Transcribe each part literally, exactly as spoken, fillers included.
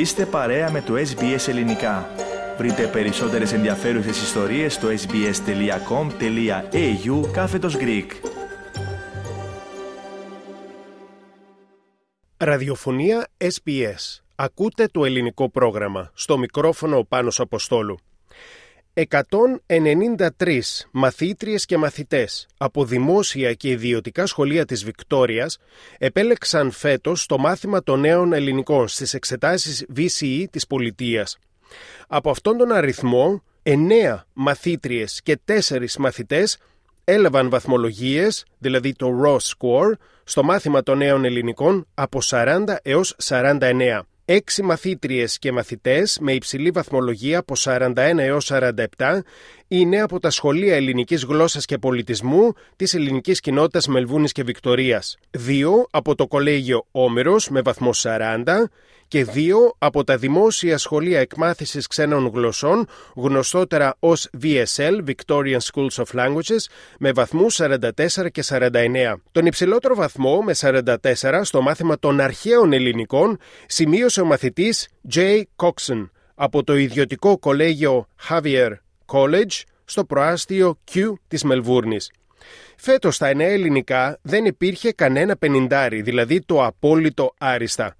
Είστε παρέα με το Ες Μπι Ες Ελληνικά. Βρείτε περισσότερες ενδιαφέρουσες ιστορίες στο sbs.com.au κάθετος Greek. Ραδιοφωνία Ες Μπι Ες. Ακούτε το ελληνικό πρόγραμμα. Στο μικρόφωνο ο Πάνος Αποστόλου. εκατόν ενενήντα τρεις μαθήτριες και μαθητές από δημόσια και ιδιωτικά σχολεία της Βικτόριας επέλεξαν φέτος το μάθημα των νέων ελληνικών στις εξετάσεις Βι Σι Ι της πολιτείας. Από αυτόν τον αριθμό, εννέα μαθήτριες και τέσσερις μαθητές έλαβαν βαθμολογίες, δηλαδή το Raw Score, στο μάθημα των νέων ελληνικών από σαράντα έως σαράντα εννέα. Έξι μαθήτριες και μαθητές με υψηλή βαθμολογία από σαράντα ένα έως σαράντα επτά είναι από τα σχολεία ελληνικής γλώσσας και πολιτισμού της ελληνικής κοινότητας Μελβούνης και Βικτωρίας. Δύο από το κολέγιο Όμηρος με βαθμό σαράντα και δύο από τα δημόσια σχολεία εκμάθησης ξένων γλωσσών, γνωστότερα ως Βι Ες Ελ, Victorian Schools of Languages, με βαθμούς σαράντα τέσσερα και σαράντα εννέα. Τον υψηλότερο βαθμό, με σαράντα τέσσερα, στο μάθημα των αρχαίων ελληνικών, σημείωσε ο μαθητής Jay Coxon από το ιδιωτικό κολέγιο Javier College στο προάστιο Κιου της Μελβούρνης. Φέτος στα εννέα ελληνικά δεν υπήρχε κανένα πενηντάρι, δηλαδή το απόλυτο άριστα.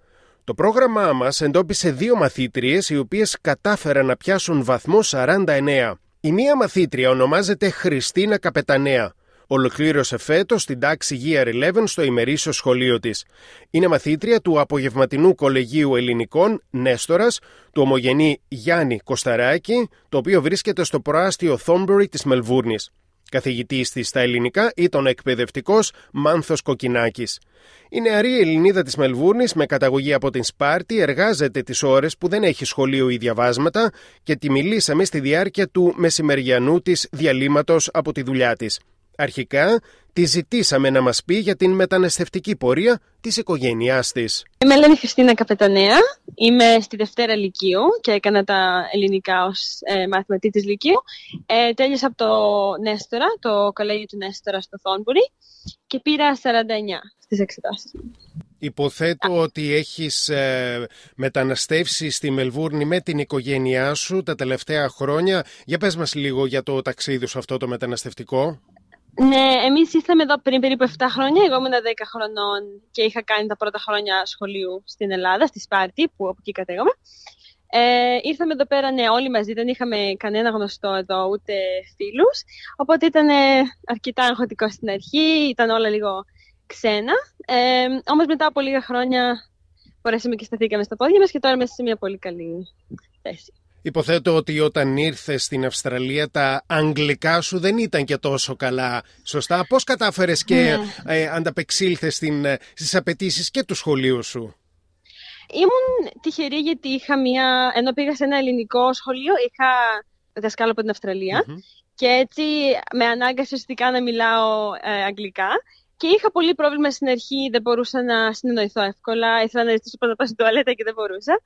Το πρόγραμμά μας εντόπισε δύο μαθήτριες οι οποίες κατάφεραν να πιάσουν βαθμό σαράντα εννέα. Η μία μαθήτρια ονομάζεται Χριστίνα Καπετανέα. Ολοκλήρωσε φέτος την τάξη Year έντεκα στο ημερήσιο σχολείο της. Είναι μαθήτρια του Απογευματινού Κολεγίου Ελληνικών Νέστορας, του ομογενή Γιάννη Κοσταράκη, το οποίο βρίσκεται στο προάστιο Thornbury της Μελβούρνης. Καθηγητής της στα ελληνικά ήταν ο εκπαιδευτικός Μάνθος Κοκκινάκης. Η νεαρή Ελληνίδα της Μελβούρνης με καταγωγή από την Σπάρτη εργάζεται τις ώρες που δεν έχει σχολείο ή διαβάσματα και τη μιλήσαμε στη διάρκεια του μεσημεριανού της διαλύματος από τη δουλειά της. Αρχικά, τη ζητήσαμε να μας πει για την μεταναστευτική πορεία της οικογένειάς της. Με λένε Χριστίνα Καπετανέα, είμαι στη Δευτέρα Λυκείου και έκανα τα ελληνικά ως ε, μαθηματή της Λυκείου. Ε, τέλειωσα από το Νέστορα, το κολέγιο του Νέστορα στο Θόνμπουρι και πήρα σαράντα εννέα στις εξετάσεις. Υποθέτω Α. ότι έχεις ε, μεταναστεύσει στη Μελβούρνη με την οικογένειά σου τα τελευταία χρόνια. Για πες μας λίγο για το ταξίδι σου αυτό το μεταναστευτικό. Ναι, εμείς ήρθαμε εδώ πριν περίπου επτά χρόνια. Εγώ ήμουν δέκα χρονών και είχα κάνει τα πρώτα χρόνια σχολείου στην Ελλάδα, στη Σπάρτη, που από εκεί κατέγομαι. Ε, ήρθαμε εδώ πέρα ναι, όλοι μαζί, δεν είχαμε κανένα γνωστό εδώ, ούτε φίλους. Οπότε ήταν αρκετά αγχωτικό στην αρχή, ήταν όλα λίγο ξένα. Ε, όμως μετά από λίγα χρόνια μπορέσαμε και σταθήκαμε στα πόδια μας και τώρα είμαστε σε μια πολύ καλή θέση. Υποθέτω ότι όταν ήρθες στην Αυστραλία τα αγγλικά σου δεν ήταν και τόσο καλά, σωστά. Πώς κατάφερες και ε, ανταπεξήλθες στην, στις απαιτήσεις και του σχολείου σου? Ήμουν τυχερή γιατί είχα μια, ενώ πήγα σε ένα ελληνικό σχολείο, είχα δασκάλο από την Αυστραλία mm-hmm. και έτσι με ανάγκασε ουσιαστικά να μιλάω ε, αγγλικά. Και είχα πολύ πρόβλημα στην αρχή, δεν μπορούσα να συνεννοηθώ εύκολα, ήθελα να ζητήσω πάντα πάω στην τουαλέτα και δεν μπορούσα.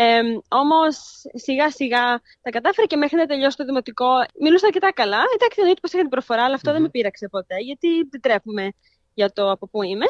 Ε, όμως σιγά σιγά τα κατάφερα και μέχρι να τελειώσω το δημοτικό μιλούσα αρκετά καλά. Εντάξει, εννοείται πως είχα την προφορά, αλλά αυτό mm-hmm. δεν με πείραξε ποτέ, γιατί δεν τρέπουμε για το από πού είμαι.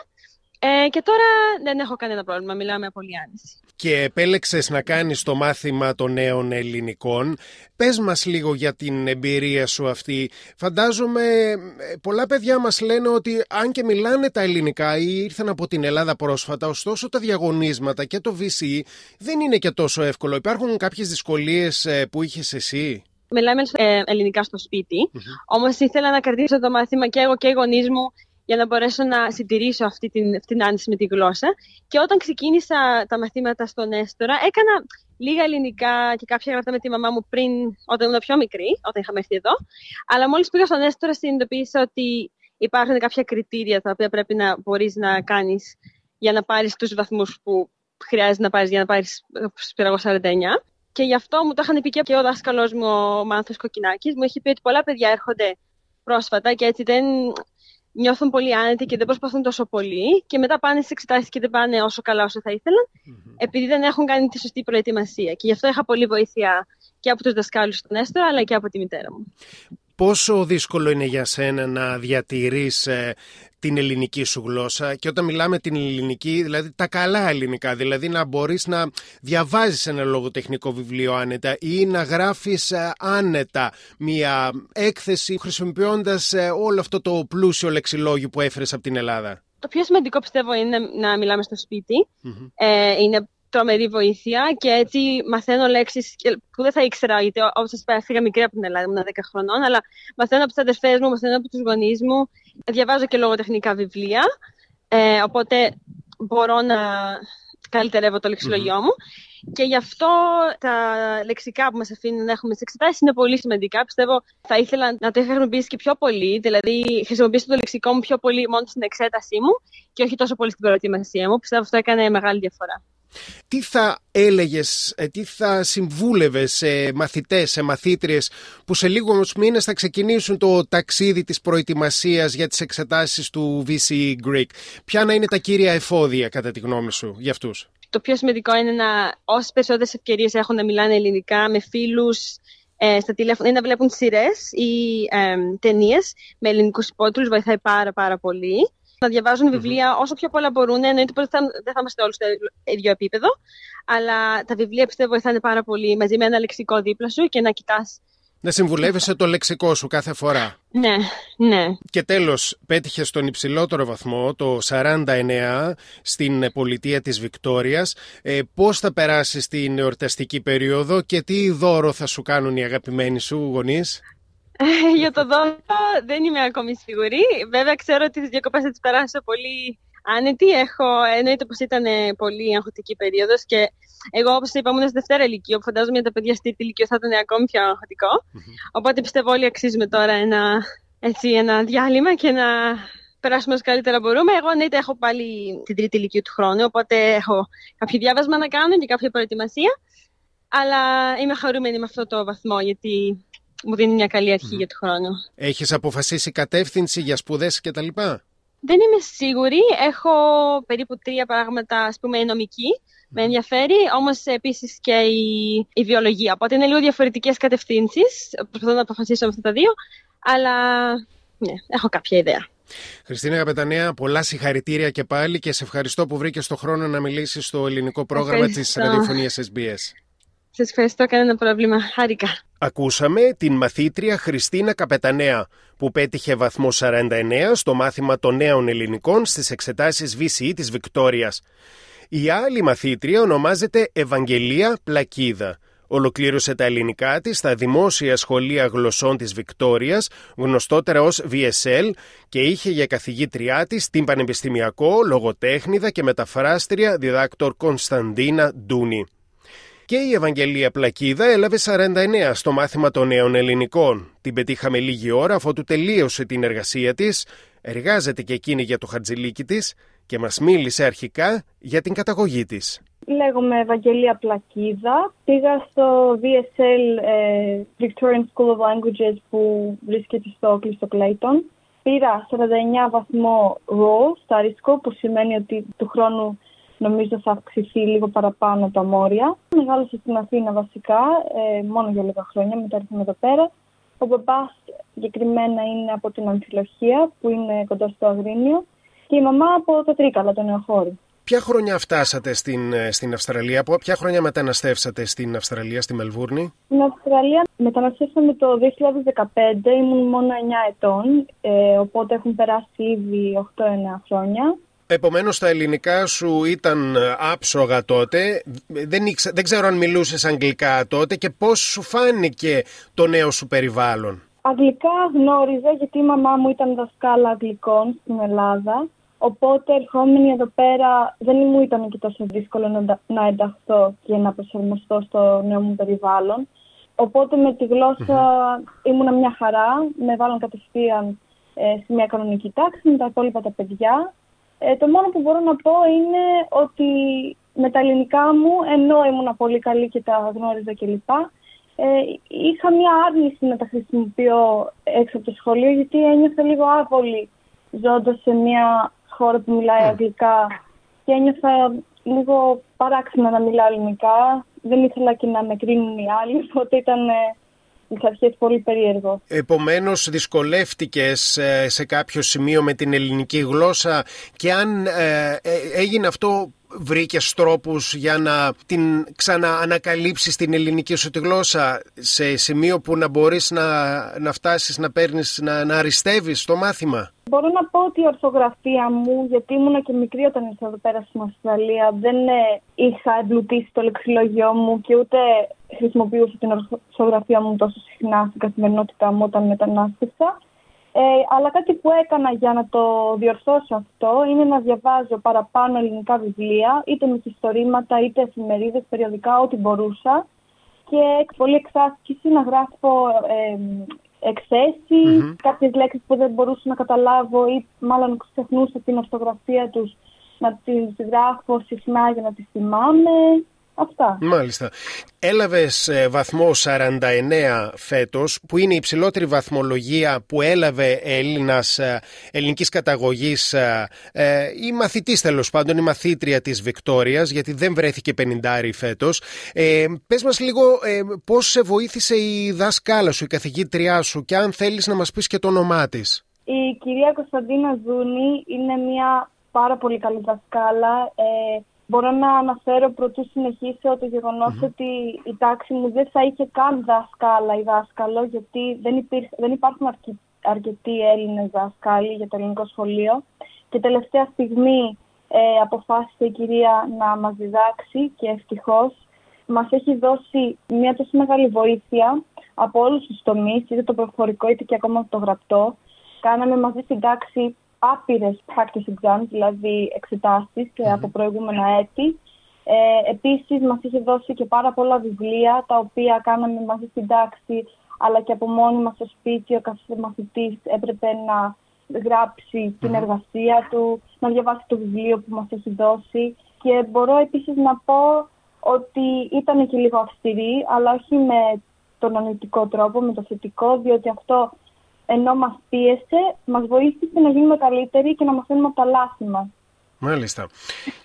Ε, και τώρα δεν έχω κανένα πρόβλημα, μιλάω με απόλυτη άνεση. Και επέλεξες να κάνεις το μάθημα των νέων ελληνικών. Πες μας λίγο για την εμπειρία σου αυτή. Φαντάζομαι πολλά παιδιά μας λένε ότι αν και μιλάνε τα ελληνικά ή ήρθαν από την Ελλάδα πρόσφατα, ωστόσο τα διαγωνίσματα και το Βι Σι Ι δεν είναι και τόσο εύκολο. Υπάρχουν κάποιες δυσκολίες που είχες εσύ? Μιλάμε ε, ελληνικά στο σπίτι, mm-hmm. όμως ήθελα να κρατήσω το μάθημα και εγώ και οι γονείς μου, για να μπορέσω να συντηρήσω αυτή την, την άνεση με τη γλώσσα. Και όταν ξεκίνησα τα μαθήματα στο Νέστορα, έκανα λίγα ελληνικά και κάποια γραπτά με τη μαμά μου πριν, όταν ήμουν πιο μικρή, όταν είχαμε έρθει εδώ. Αλλά μόλις πήγα στο Νέστορα, συνειδητοποίησα ότι υπάρχουν κάποια κριτήρια τα οποία πρέπει να μπορείς να κάνεις για να πάρεις τους βαθμούς που χρειάζεται να πάρεις για να πάρεις πήραγω σαράντα εννέα. Και γι' αυτό μου το είχαν πει και ο δάσκαλός μου, ο Μάνθος Κοκκινάκης, μου είχε πει ότι πολλά παιδιά έρχονται πρόσφατα και έτσι δεν. Νιώθουν πολύ άνετοι και δεν προσπαθούν τόσο πολύ και μετά πάνε στις εξετάσεις και δεν πάνε όσο καλά όσο θα ήθελαν mm-hmm. επειδή δεν έχουν κάνει τη σωστή προετοιμασία. Και γι' αυτό είχα πολύ βοήθεια και από τους δασκάλους του Νέστορα αλλά και από τη μητέρα μου. Πόσο δύσκολο είναι για σένα να διατηρείς ε, την ελληνική σου γλώσσα. Και όταν μιλάμε την ελληνική, δηλαδή τα καλά ελληνικά, δηλαδή να μπορείς να διαβάζεις ένα λογοτεχνικό βιβλίο άνετα ή να γράφεις άνετα μια έκθεση χρησιμοποιώντας όλο αυτό το πλούσιο λεξιλόγιο που έφερες από την Ελλάδα. Το πιο σημαντικό πιστεύω είναι να μιλάμε στο σπίτι. Mm-hmm. Ε, είναι τρομερή βοήθεια και έτσι μαθαίνω λέξεις που δεν θα ήξερα, γιατί όπως σας είπα, φύγα μικρή από την Ελλάδα, ήμουν δέκα χρονών, αλλά μαθαίνω από τους αδερφές μου, μαθαίνω από τους γονείς μου, διαβάζω και λογοτεχνικά βιβλία, ε, οπότε μπορώ να καλυτερεύω το λεξιλογιό μου. Mm-hmm. Και γι' αυτό τα λεξικά που μας αφήνουν να έχουμε στις εξετάσεις είναι πολύ σημαντικά. Πιστεύω θα ήθελα να το είχα χρησιμοποιήσει και πιο πολύ. Δηλαδή, χρησιμοποιήσω το λεξικό μου πιο πολύ μόνο στην εξέτασή μου και όχι τόσο πολύ στην προετοιμασία μου. Πιστεύω αυτό έκανε μεγάλη διαφορά. Τι θα έλεγες, τι θα συμβούλευες σε μαθητές, σε μαθήτριες που σε λίγους μήνες θα ξεκινήσουν το ταξίδι της προετοιμασίας για τις εξετάσεις του βι σι ι Greek? Ποια να είναι τα κύρια εφόδια κατά τη γνώμη σου για αυτούς? Το πιο σημαντικό είναι να όσες περισσότερες ευκαιρίες έχουν να μιλάνε ελληνικά με φίλους, ε, στα τηλέφωνα, ή να βλέπουν σειρές ή ε, ταινίες με ελληνικούς υπότιτλους, βοηθάει πάρα πάρα πολύ. Να διαβάζουν βιβλία όσο πιο πολλά μπορούν. Εννοείται πως δεν θα είμαστε όλοι στο ίδιο επίπεδο, αλλά τα βιβλία πιστεύω βοηθάνε πάρα πολύ, μαζί με ένα λεξικό δίπλα σου και να κοιτάς. Να συμβουλεύεσαι το λεξικό σου κάθε φορά. Ναι, ναι. Και τέλος, πέτυχες τον υψηλότερο βαθμό, το σαράντα εννέα, στην πολιτεία της Βικτόριας. Ε, πώς θα περάσεις την εορταστική περίοδο και τι δώρο θα σου κάνουν οι αγαπημένοι σου γονείς? Για το δώρο δεν είμαι ακόμη σίγουρη. Βέβαια, ξέρω ότι τις διακοπές θα τις περάσω πολύ άνετη. Έχω, εννοείται πως ήταν πολύ αγχωτική περίοδος και εγώ, όπως είπα, ήμουν στη Δευτέρα Λυκείου, που φαντάζομαι τα παιδιά στη Τρίτη Λυκείου θα ήταν ακόμη πιο αγχωτικό. Mm-hmm. Οπότε πιστεύω όλοι αξίζουμε τώρα ένα, έτσι, ένα διάλειμμα και να περάσουμε όσο καλύτερα μπορούμε. Εγώ, εννοείται, έχω πάλι την Τρίτη Λυκείου του χρόνου, οπότε έχω κάποιο διάβασμα να κάνω και κάποια προετοιμασία. Αλλά είμαι χαρούμενη με αυτό το βαθμό, γιατί μου δίνει μια καλή αρχή mm. για το χρόνο. Έχεις αποφασίσει κατεύθυνση για σπουδές και τα λοιπά? Δεν είμαι σίγουρη. Έχω περίπου τρία πράγματα, ας πούμε, η νομική. Mm. Με ενδιαφέρει, όμως επίσης και η, η βιολογία. Οπότε είναι λίγο διαφορετικές κατευθύνσεις. Προσπαθώ να αποφασίσω αυτά τα δύο. Αλλά ναι, έχω κάποια ιδέα. Χριστίνα Καπετανέα, πολλά συγχαρητήρια και πάλι και σε ευχαριστώ που βρήκες το χρόνο να μιλήσεις στο ελληνικό πρόγραμμα της ραδιοφωνίας Ες Μπι Ες. Σας ευχαριστώ, κανένα πρόβλημα. Χάρηκα. Ακούσαμε την μαθήτρια Χριστίνα Καπετανέα, που πέτυχε βαθμό σαράντα εννέα στο μάθημα των νέων ελληνικών στις εξετάσεις βι σι ι της Βικτόριας. Η άλλη μαθήτρια ονομάζεται Ευαγγελία Πλακίδα. Ολοκλήρωσε τα ελληνικά της στα δημόσια σχολεία γλωσσών της Βικτόριας, γνωστότερα ως Βι Ες Ελ, και είχε για καθηγήτριά της την πανεπιστημιακό, λογοτέχνηδα και μεταφράστρια διδάκτορ Κωνσταντίνα Ντούνη. Και η Ευαγγελία Πλακίδα έλαβε σαράντα εννέα στο μάθημα των νέων ελληνικών. Την πετύχαμε λίγη ώρα αφότου τελείωσε την εργασία της, εργάζεται και εκείνη για το χαρτζηλίκι της και μας μίλησε αρχικά για την καταγωγή της. Λέγομαι Ευαγγελία Πλακίδα. Πήγα στο βι ες ελ ε, Victorian School of Languages που βρίσκεται στο Κλειστοκλέιτον. Πήρα σαράντα εννέα βαθμό Ρο στα αρισκό, που σημαίνει ότι του χρόνου νομίζω θα αυξηθεί λίγο παραπάνω τα μόρια. Μεγάλωσα στην Αθήνα βασικά, ε, μόνο για λίγα χρόνια, μετά ήρθαμε εδώ πέρα. Ο παπάς συγκεκριμένα είναι από την Αμφιλοχία, που είναι κοντά στο Αγρίνιο, και η μαμά από τα Τρίκαλα, το Νεοχώρι. Ποια χρόνια φτάσατε στην, στην Αυστραλία, ποια χρόνια μεταναστεύσατε στην Αυστραλία, στη Μελβούρνη? Στην Αυστραλία μεταναστεύσαμε το δύο χιλιάδες δεκαπέντε, ήμουν μόνο εννέα ετών, ε, οπότε έχουν περάσει ήδη οκτώ εννέα χρόνια. Επομένως, τα ελληνικά σου ήταν άψογα τότε, δεν, ήξε, δεν ξέρω αν μιλούσες αγγλικά τότε, και πώς σου φάνηκε το νέο σου περιβάλλον? Αγγλικά γνώριζα, γιατί η μαμά μου ήταν δασκάλα αγγλικών στην Ελλάδα, οπότε ερχόμενοι εδώ πέρα δεν μου ήταν και τόσο δύσκολο να ενταχθώ και να προσαρμοστώ στο νέο μου περιβάλλον. Οπότε με τη γλώσσα ήμουνα μια χαρά, με βάλαν κατευθείαν ε, σε μια κανονική τάξη με τα υπόλοιπα τα παιδιά. Ε, το μόνο που μπορώ να πω είναι ότι με τα ελληνικά μου, ενώ ήμουν πολύ καλή και τα γνώριζα κλπ, ε, είχα μια άρνηση να τα χρησιμοποιώ έξω από το σχολείο, γιατί ένιωθα λίγο άβολη ζώντας σε μια χώρα που μιλάει αγγλικά και ένιωθα λίγο παράξενα να μιλάω ελληνικά. Δεν ήθελα και να με κρίνουν οι άλλοι, οπότε ήταν ε, τις αρχές πολύ περίεργο. Επομένως, δυσκολεύτηκες σε κάποιο σημείο με την ελληνική γλώσσα και αν ε, έγινε αυτό, βρήκες τρόπους για να την ξαναανακαλύψεις την ελληνική σου τη γλώσσα σε σημείο που να μπορείς να, να φτάσεις να παίρνεις, να, να αριστεύεις το μάθημα? Μπορώ να πω ότι η ορθογραφία μου, γιατί ήμουνα και μικρή όταν ήρθα εδώ πέρα στην Αυστραλία, δεν είχα εμπλουτίσει το λεξιλόγιό μου και ούτε χρησιμοποιούσα την ορθογραφία μου τόσο συχνά στην καθημερινότητά μου όταν μετανάστευσα. Ε, αλλά κάτι που έκανα για να το διορθώσω αυτό είναι να διαβάζω παραπάνω ελληνικά βιβλία, είτε με μυθιστορήματα, είτε εφημερίδες, περιοδικά, ό,τι μπορούσα. Και πολύ εξάσκηση να γράφω ε, εκθέσεις, mm-hmm. κάποιες λέξεις που δεν μπορούσα να καταλάβω ή μάλλον ξεχνούσα την ορθογραφία τους, να τις γράφω συχνά για να τις θυμάμαι. Αυτά. Μάλιστα. Έλαβες βαθμό σαράντα εννέα φέτος, που είναι η υψηλότερη βαθμολογία που έλαβε Έλληνας ελληνικής καταγωγής ή μαθητής, τέλος πάντων, η μαθήτρια της Βικτώριας, γιατί δεν βρέθηκε πενηντάρη φέτος. Ε, πες μας λίγο ε, πώς σε βοήθησε η δάσκαλα σου, η καθηγήτριά σου, και αν θέλεις να μας πεις και το όνομά της. Η κυρία Κωνσταντίνα Ντούνη είναι μια πάρα πολύ καλή δασκάλα. Ε, Μπορώ να αναφέρω πρωτού συνεχίσω το γεγονός mm-hmm. ότι η τάξη μου δεν θα είχε καν δάσκαλα ή δάσκαλο, γιατί δεν, υπήρχε, δεν υπάρχουν αρκε, αρκετοί Έλληνες δάσκαλοι για το ελληνικό σχολείο. Και τελευταία στιγμή ε, αποφάσισε η κυρία να μας διδάξει και ευτυχώς μας έχει δώσει μια τόσο μεγάλη βοήθεια από όλους τους τομείς, είτε το προφορικό είτε και ακόμα το γραπτό. Κάναμε μαζί στην τάξη άπειρες practice exams, δηλαδή εξετάσεις και από προηγούμενα έτη. Ε, επίσης, μας είχε δώσει και πάρα πολλά βιβλία, τα οποία κάναμε μαζί στην τάξη, αλλά και από μόνοι μας στο σπίτι. Ο κάθε μαθητής έπρεπε να γράψει την εργασία του, να διαβάσει το βιβλίο που μας έχει δώσει. Και μπορώ επίσης να πω ότι ήταν και λίγο αυστηρή, αλλά όχι με τον αρνητικό τρόπο, με το θετικό, διότι αυτό, ενώ μας πίεσε, μας βοήθησε να γίνουμε καλύτεροι και να μαθαίνουμε από τα λάθη μας. Μάλιστα.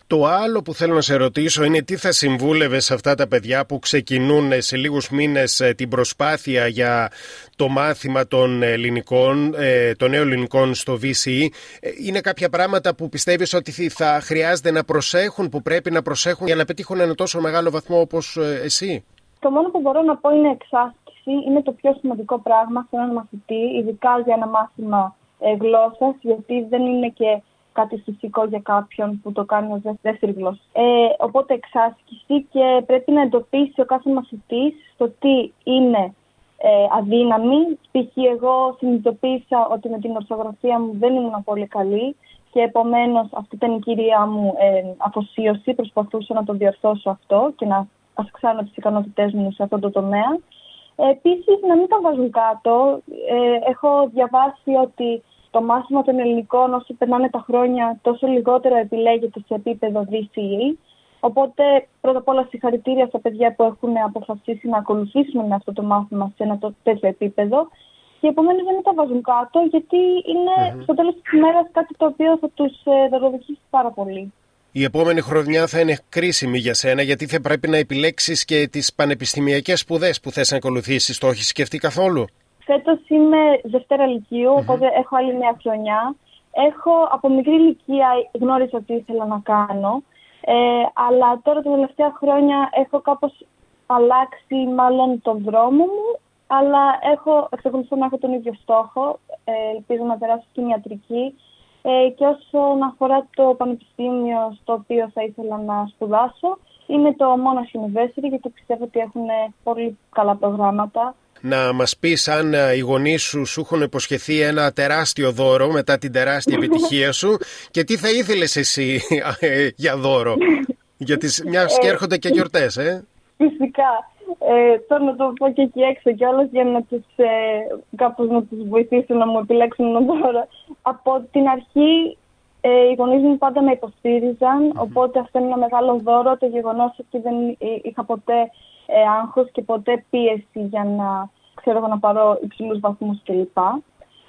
Το άλλο που θέλω να σε ρωτήσω είναι τι θα συμβούλευες σε αυτά τα παιδιά που ξεκινούν σε λίγους μήνες την προσπάθεια για το μάθημα των ελληνικών, των νέων ελληνικών στο βι σι ι. Είναι κάποια πράγματα που πιστεύεις ότι θα χρειάζεται να προσέχουν, που πρέπει να προσέχουν για να πετύχουν ένα τόσο μεγάλο βαθμό όπως εσύ? Το μόνο που μπορώ να πω είναι εξάσκηση. Είναι το πιο σημαντικό πράγμα σε έναν μαθητή, ειδικά για ένα μάθημα ε, γλώσσας, γιατί δεν είναι και κάτι φυσικό για κάποιον που το κάνει ως δεύτερη γλώσσα. Ε, οπότε εξάσκηση, και πρέπει να εντοπίσει ο κάθε μαθητής στο τι είναι ε, αδύναμη. Π.χ. εγώ συνειδητοποίησα ότι με την ορθογραφία μου δεν ήμουν πολύ καλή και επομένως αυτή ήταν η κυρία μου ε, αφοσίωση. Προσπαθούσα να το διορθώσω αυτό και να αυξάνω τις ικανότητές μου σε αυτό το τομέα. Επίσης, να μην τα βάζουν κάτω. Ε, έχω διαβάσει ότι το μάθημα των ελληνικών, όσο περνάνε τα χρόνια, τόσο λιγότερο επιλέγεται σε επίπεδο βι σι ι. Οπότε, πρώτα απ' όλα, συγχαρητήρια στα παιδιά που έχουν αποφασίσει να ακολουθήσουν με αυτό το μάθημα σε ένα τέτοιο επίπεδο. Και επομένως, να μην τα βάζουν κάτω, γιατί είναι mm-hmm. στο τέλος της ημέρας κάτι το οποίο θα τους δωροδοκίσει πάρα πολύ. Η επόμενη χρονιά θα είναι κρίσιμη για σένα, γιατί θα πρέπει να επιλέξεις και τις πανεπιστημιακές σπουδές που θες να ακολουθήσεις. Το έχεις σκεφτεί καθόλου? Φέτος είμαι Δευτέρα Λυκείου, mm-hmm. οπότε έχω άλλη μια χρονιά. Έχω από μικρή ηλικία γνώρισα τι ήθελα να κάνω, ε, αλλά τώρα τα τελευταία χρόνια έχω κάπως αλλάξει μάλλον τον δρόμο μου, αλλά έχω εξακολουθώ να έχω τον ίδιο στόχο. Ε, ελπίζω να περάσω στην ιατρική. Ε, και όσον αφορά το πανεπιστήμιο στο οποίο θα ήθελα να σπουδάσω, είναι το Monash University, γιατί πιστεύω ότι έχουν πολύ καλά προγράμματα. Να μας πεις αν οι γονείς σου σου έχουν υποσχεθεί ένα τεράστιο δώρο μετά την τεράστια επιτυχία σου και τι θα ήθελες εσύ για δώρο, γιατί μιας και έρχονται και γιορτές, ε? Φυσικά. Ε, τώρα να το πω και εκεί έξω κιόλας για να τους, ε, κάπως να τους βοηθήσω να μου επιλέξουν ένα δώρο. Από την αρχή ε, οι γονείς μου πάντα με υποστήριζαν, mm-hmm. οπότε αυτό είναι ένα μεγάλο δώρο, το γεγονός ότι δεν είχα ποτέ ε, άγχος και ποτέ πίεση για να, ξέρω, να πάρω υψηλούς βαθμούς κλπ.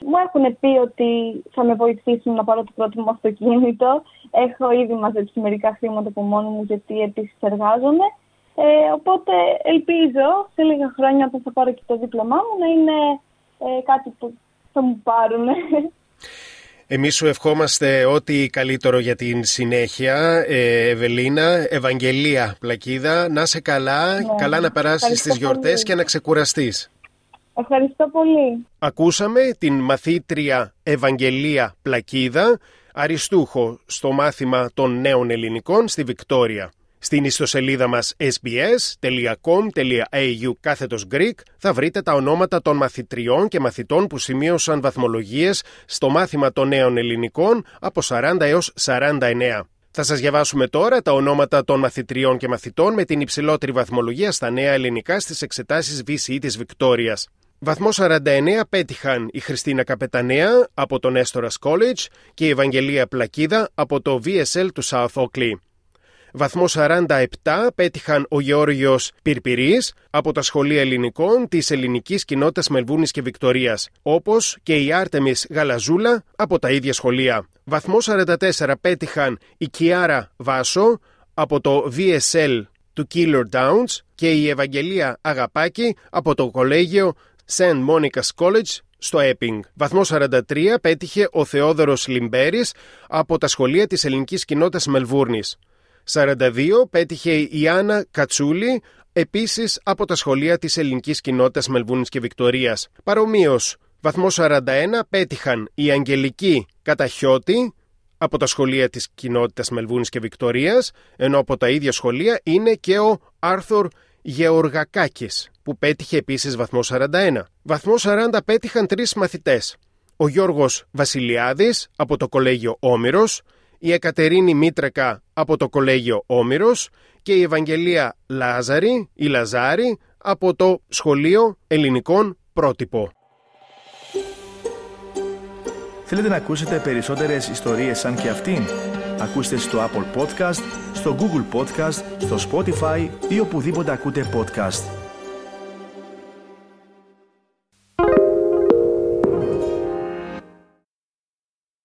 Μου έχουν πει ότι θα με βοηθήσουν να πάρω το πρώτο μου αυτοκίνητο. Έχω ήδη μαζέψει μερικά χρήματα από μόνο μου, γιατί επίσης εργάζομαι. Ε, οπότε ελπίζω σε λίγα χρόνια που θα πάρω και το δίπλωμά μου να είναι ε, κάτι που θα μου πάρουν. Εμείς σου ευχόμαστε ό,τι καλύτερο για την συνέχεια, ε, Ευελίνα. Ευαγγελία Πλακίδα, να είσαι καλά, ναι, καλά να περάσεις τις γιορτές πολύ και να ξεκουραστείς. Ευχαριστώ πολύ. Ακούσαμε την μαθήτρια Ευαγγελία Πλακίδα, αριστούχο στο μάθημα των νέων ελληνικών στη Βικτώρια. Στην ιστοσελίδα μας ες μπι ες τελεία κομ τελεία έι γιου κάθετος Greek θα βρείτε τα ονόματα των μαθητριών και μαθητών που σημείωσαν βαθμολογίες στο μάθημα των νέων ελληνικών από σαράντα έως σαράντα εννέα. Θα σας διαβάσουμε τώρα τα ονόματα των μαθητριών και μαθητών με την υψηλότερη βαθμολογία στα νέα ελληνικά στις εξετάσεις βι σι ι της Βικτώριας. Βαθμό σαράντα εννέα πέτυχαν η Χριστίνα Καπετανέα από το Nestoras College και η Ευαγγελία Πλακίδα από το βι ες ελ του South Oakley. Βαθμό σαράντα επτά πέτυχαν ο Γεώργιος Πυρπυρίς από τα Σχολεία Ελληνικών της Ελληνικής Κοινότητας Μελβούνης και Βικτωρίας, όπως και η Άρτεμις Γαλαζούλα από τα ίδια σχολεία. Βαθμό σαράντα τέσσερα πέτυχαν η Κιάρα Βάσο από το βι ες ελ του Killer Downs και η Ευαγγελία Αγαπάκη από το κολέγιο Σεντ Μόνικας College στο Έπινγκ. Βαθμό σαράντα τρία πέτυχε ο Θεόδωρος Λιμπέρης από τα Σχολεία της Ελληνικής Κοινότητας Μελβούρνης. σαράντα δύο πέτυχε η Άννα Κατσούλη, επίσης από τα σχολεία της Ελληνικής Κοινότητας Μελβούνης και Βικτωρίας. Παρομοίως, βαθμό σαράντα ένα πέτυχαν η Αγγελική Καταχιώτη από τα σχολεία της Κοινότητας Μελβούνης και Βικτωρίας, ενώ από τα ίδια σχολεία είναι και ο Άρθωρ Γεωργακάκης, που πέτυχε επίσης βαθμό σαράντα ένα. Βαθμό σαράντα πέτυχαν τρεις μαθητές. Ο Γιώργος Βασιλιάδης από το κολέγιο Όμηρος, η Εκατερίνη Μήτρακα από το κολέγιο Όμηρος και η Ευαγγελία Λάζαρη, η Λαζάρη, από το Σχολείο Ελληνικών Πρότυπο. Θέλετε να ακούσετε περισσότερες ιστορίες σαν και αυτήν? Ακούστε στο Apple Podcast, στο Google Podcast, στο Spotify ή οπουδήποτε ακούτε podcast.